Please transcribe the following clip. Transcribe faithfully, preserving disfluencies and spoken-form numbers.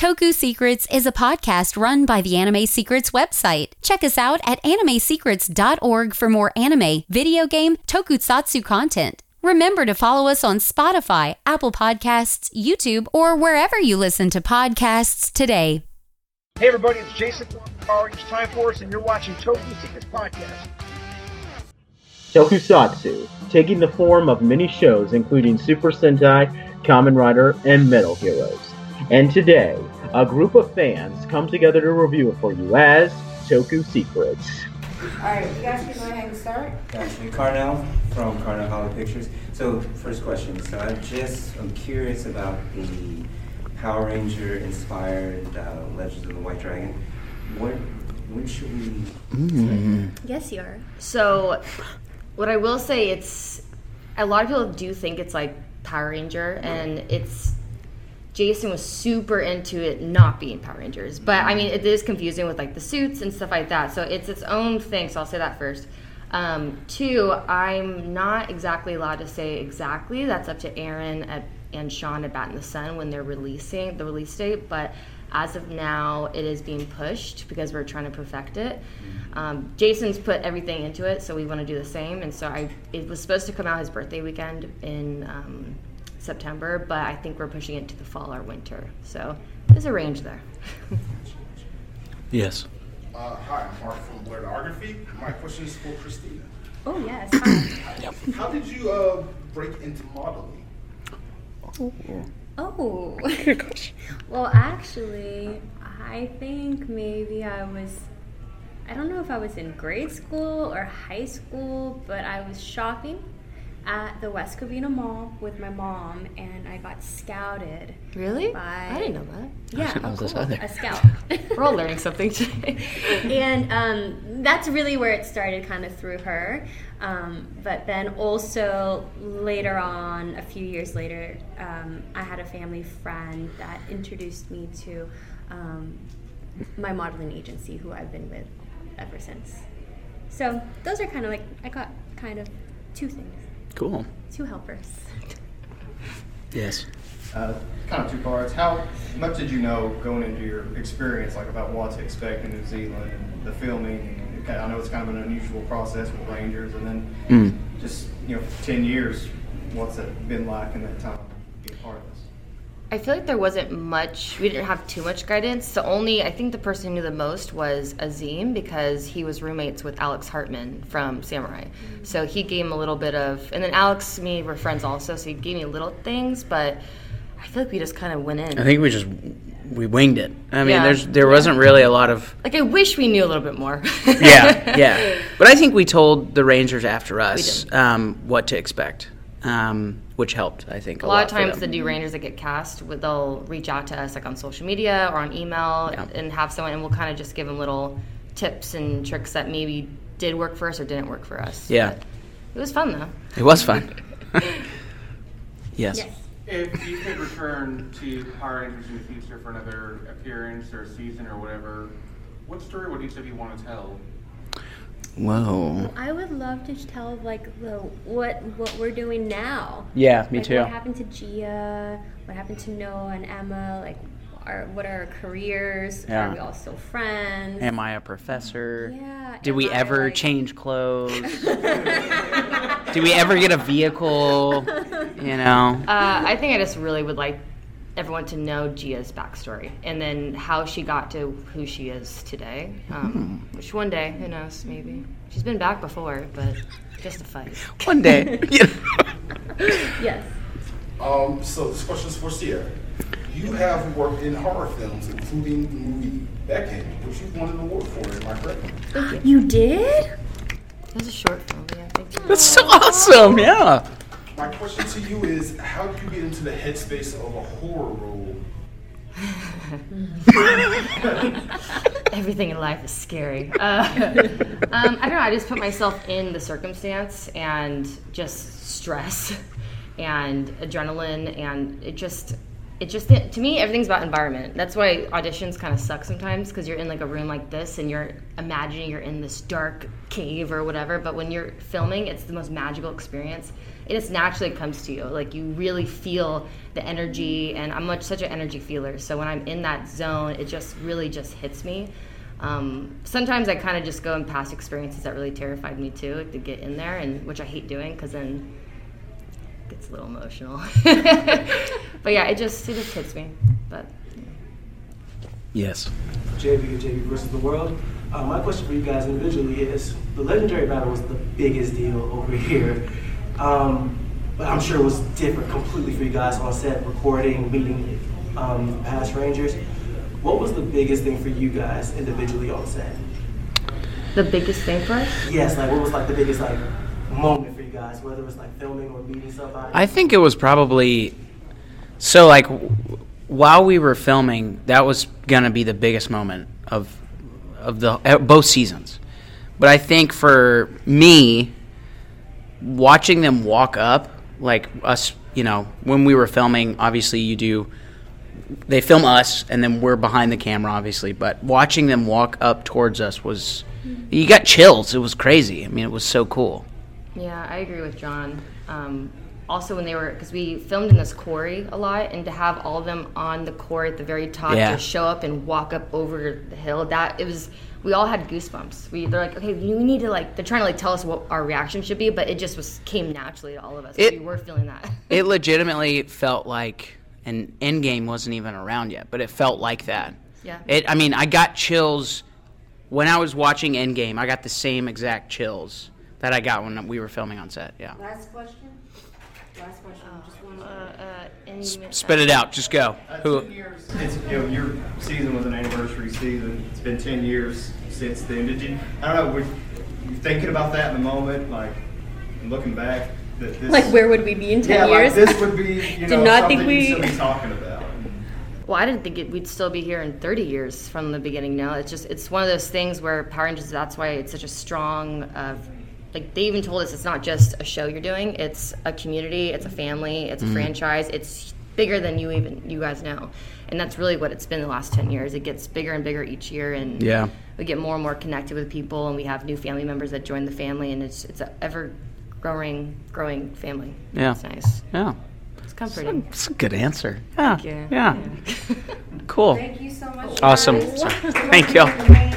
Toku Secrets is a podcast run by the Anime Secrets website. Check us out at anime secrets dot org for more anime, video game, tokusatsu content. Remember to follow us on Spotify, Apple Podcasts, YouTube, or wherever you listen to podcasts today. Hey everybody, it's Jason from Power Rangers Time Force, and you're watching Toku Secrets Podcast. Tokusatsu, taking the form of many shows including Super Sentai, Kamen Rider, and Metal Heroes. And today, a group of fans come together to review it for you as Toku Secrets. Alright, you guys can go ahead and start. Gotcha. Carnell from Carnell Holley Pictures. So, first question. So I just, I'm curious about the Power Ranger-inspired uh, Legends of the White Dragon. What, when should we mm. Yes, you are. So, what I will say, it's, a lot of people do think it's like Power Ranger, and it's, Jason was super into it not being Power Rangers, but I mean it is confusing with like the suits and stuff like that, so it's its own thing, so I'll say that first. Um, two, I'm not exactly allowed to say exactly, that's up to Aaron at, and Sean at Bat in the Sun when they're releasing the release date, but as of now it is being pushed because we're trying to perfect it. Um, Jason's put everything into it, so we want to do the same, and so I it was supposed to come out his birthday weekend in um, September, but I think we're pushing it to the fall or winter. So there's a range there. Yes. Uh, hi, I'm Mark from Blaredography. My question is for Christina. Oh, yes. Hi. How did you uh, break into modeling? Oh. Oh. Gosh. Well, actually, I think maybe I was, I don't know if I was in grade school or high school, but I was shopping at the West Covina Mall with my mom, and I got scouted. Really? By, I didn't know that. Yeah, I was cool. A scout. We're all learning something today. And um, that's really where it started, kind of through her. Um, but then also later on, a few years later, um, I had a family friend that introduced me to um, my modeling agency, who I've been with ever since. So those are kind of like, I got kind of two things. Cool. Two helpers. Yes. Uh, kind of two parts. How much did you know going into your experience, like about what to expect in New Zealand and the filming? And I know it's kind of an unusual process with Rangers, and then mm. just you know, ten years. What's it been like in that time being part of this? I feel like there wasn't much. We didn't have too much guidance. The only, I think, the person who knew the most was Azim, because he was roommates with Alex Hartman from Samurai. Mm-hmm. So he gave him a little bit of, and then Alex and me were friends also, so he gave me little things, but I feel like we just kind of went in. I think we just we winged it. I mean, yeah. there's there wasn't really a lot of, like, I wish we knew a little bit more. yeah, yeah. But I think we told the Rangers after us um, what to expect. Um, which helped, I think, a, a lot, lot of times the new Rangers that get cast, they'll reach out to us like on social media or on email, yeah. and have someone, and we'll kind of just give them little tips and tricks that maybe did work for us or didn't work for us. Yeah, but it was fun though. It was fun. Yes. Yes. If you could return to Power Rangers in the future for another appearance or season or whatever, what story would each of you want to tell? Whoa. I would love to tell like the, what what we're doing now. Yeah, me like, too. What happened to Gia? What happened to Noah and Emma? Like, our, what are our careers? Yeah. Are we all still friends? Am I a professor? Yeah. Did Am we I, ever like... change clothes? Did we ever get a vehicle? You know. Uh, I think I just really would like everyone to know Gia's backstory, and then how she got to who she is today. Um, hmm. Which one day, who knows, maybe. She's been back before, but just a fight. One day. Yes. Um, so this question is for Ciara. You have worked in horror films, including the movie Beckett, which you won an award for, am I correct? You did? It was a short film, yeah. Thank you. That's so awesome, yeah. My question to you is, how do you get into the headspace of a horror role? Everything in life is scary. Uh, um, I don't know, I just put myself in the circumstance and just stress and adrenaline, and it just, it just, to me, everything's about environment. That's why auditions kind of suck sometimes, because you're in like a room like this and you're imagining you're in this dark cave or whatever, but when you're filming, it's the most magical experience. It just naturally comes to you. Like, you really feel the energy, and I'm much, such an energy feeler, so when I'm in that zone, it just really just hits me. Um, sometimes I kind of just go in past experiences that really terrified me too, like, to get in there, and which I hate doing, because then it gets a little emotional. But yeah, it just it just hits me. But yeah. Yes. J V, J V versus the world. Uh, my question for you guys individually is: the legendary battle was the biggest deal over here, um, but I'm sure it was different completely for you guys on set, recording, meeting um, past Rangers. What was the biggest thing for you guys individually on set? The biggest thing for us? Yes, like what was like the biggest like moment for you guys, whether it was like filming or meeting somebody? I think it was probably, so like while we were filming, that was going to be the biggest moment of of the both seasons. But I think for me, watching them walk up, like us, you know, when we were filming, obviously you do, they film us, and then we're behind the camera, obviously. But watching them walk up towards us was, you got chills. It was crazy. I mean, it was so cool. Yeah, I agree with John. Um, also, when they were, because we filmed in this quarry a lot, and to have all of them on the quarry at the very top, yeah, just show up and walk up over the hill, that, it was, we all had goosebumps. We, they're like, okay, we need to like, they're trying to like tell us what our reaction should be, but it just was, came naturally to all of us. It, we were feeling that. It legitimately felt like, and Endgame wasn't even around yet, but it felt like that. Yeah. It. I mean, I got chills when I was watching Endgame. I got the same exact chills that I got when we were filming on set. Yeah. Last question. Last question. Uh, just one. Uh, uh, S- spit it out. Just go. Uh, Who? Ten years. It's, you know, your season was an anniversary season. It's been ten years since then. Did you? I don't know. Were you thinking about that in the moment, like looking back? This, like, where would we be in ten yeah, years? Like this would be, you know, not something we... you'd still be talking about. Well, I didn't think it, we'd still be here in thirty years from the beginning. No, it's just, it's one of those things where Power Rangers, that's why it's such a strong, uh, like, they even told us it's not just a show you're doing, it's a community, it's a family, it's a mm-hmm. franchise, it's bigger than you even, you guys know. And that's really what it's been the last ten years. It gets bigger and bigger each year, and yeah, we get more and more connected with people, and we have new family members that join the family, and it's, it's a ever... Growing, growing family. Yeah. It's nice. Yeah. It's comforting. It's a, it's a good answer. Yeah. Thank you. Yeah. yeah. Cool. Thank you so much. Awesome. Thank you.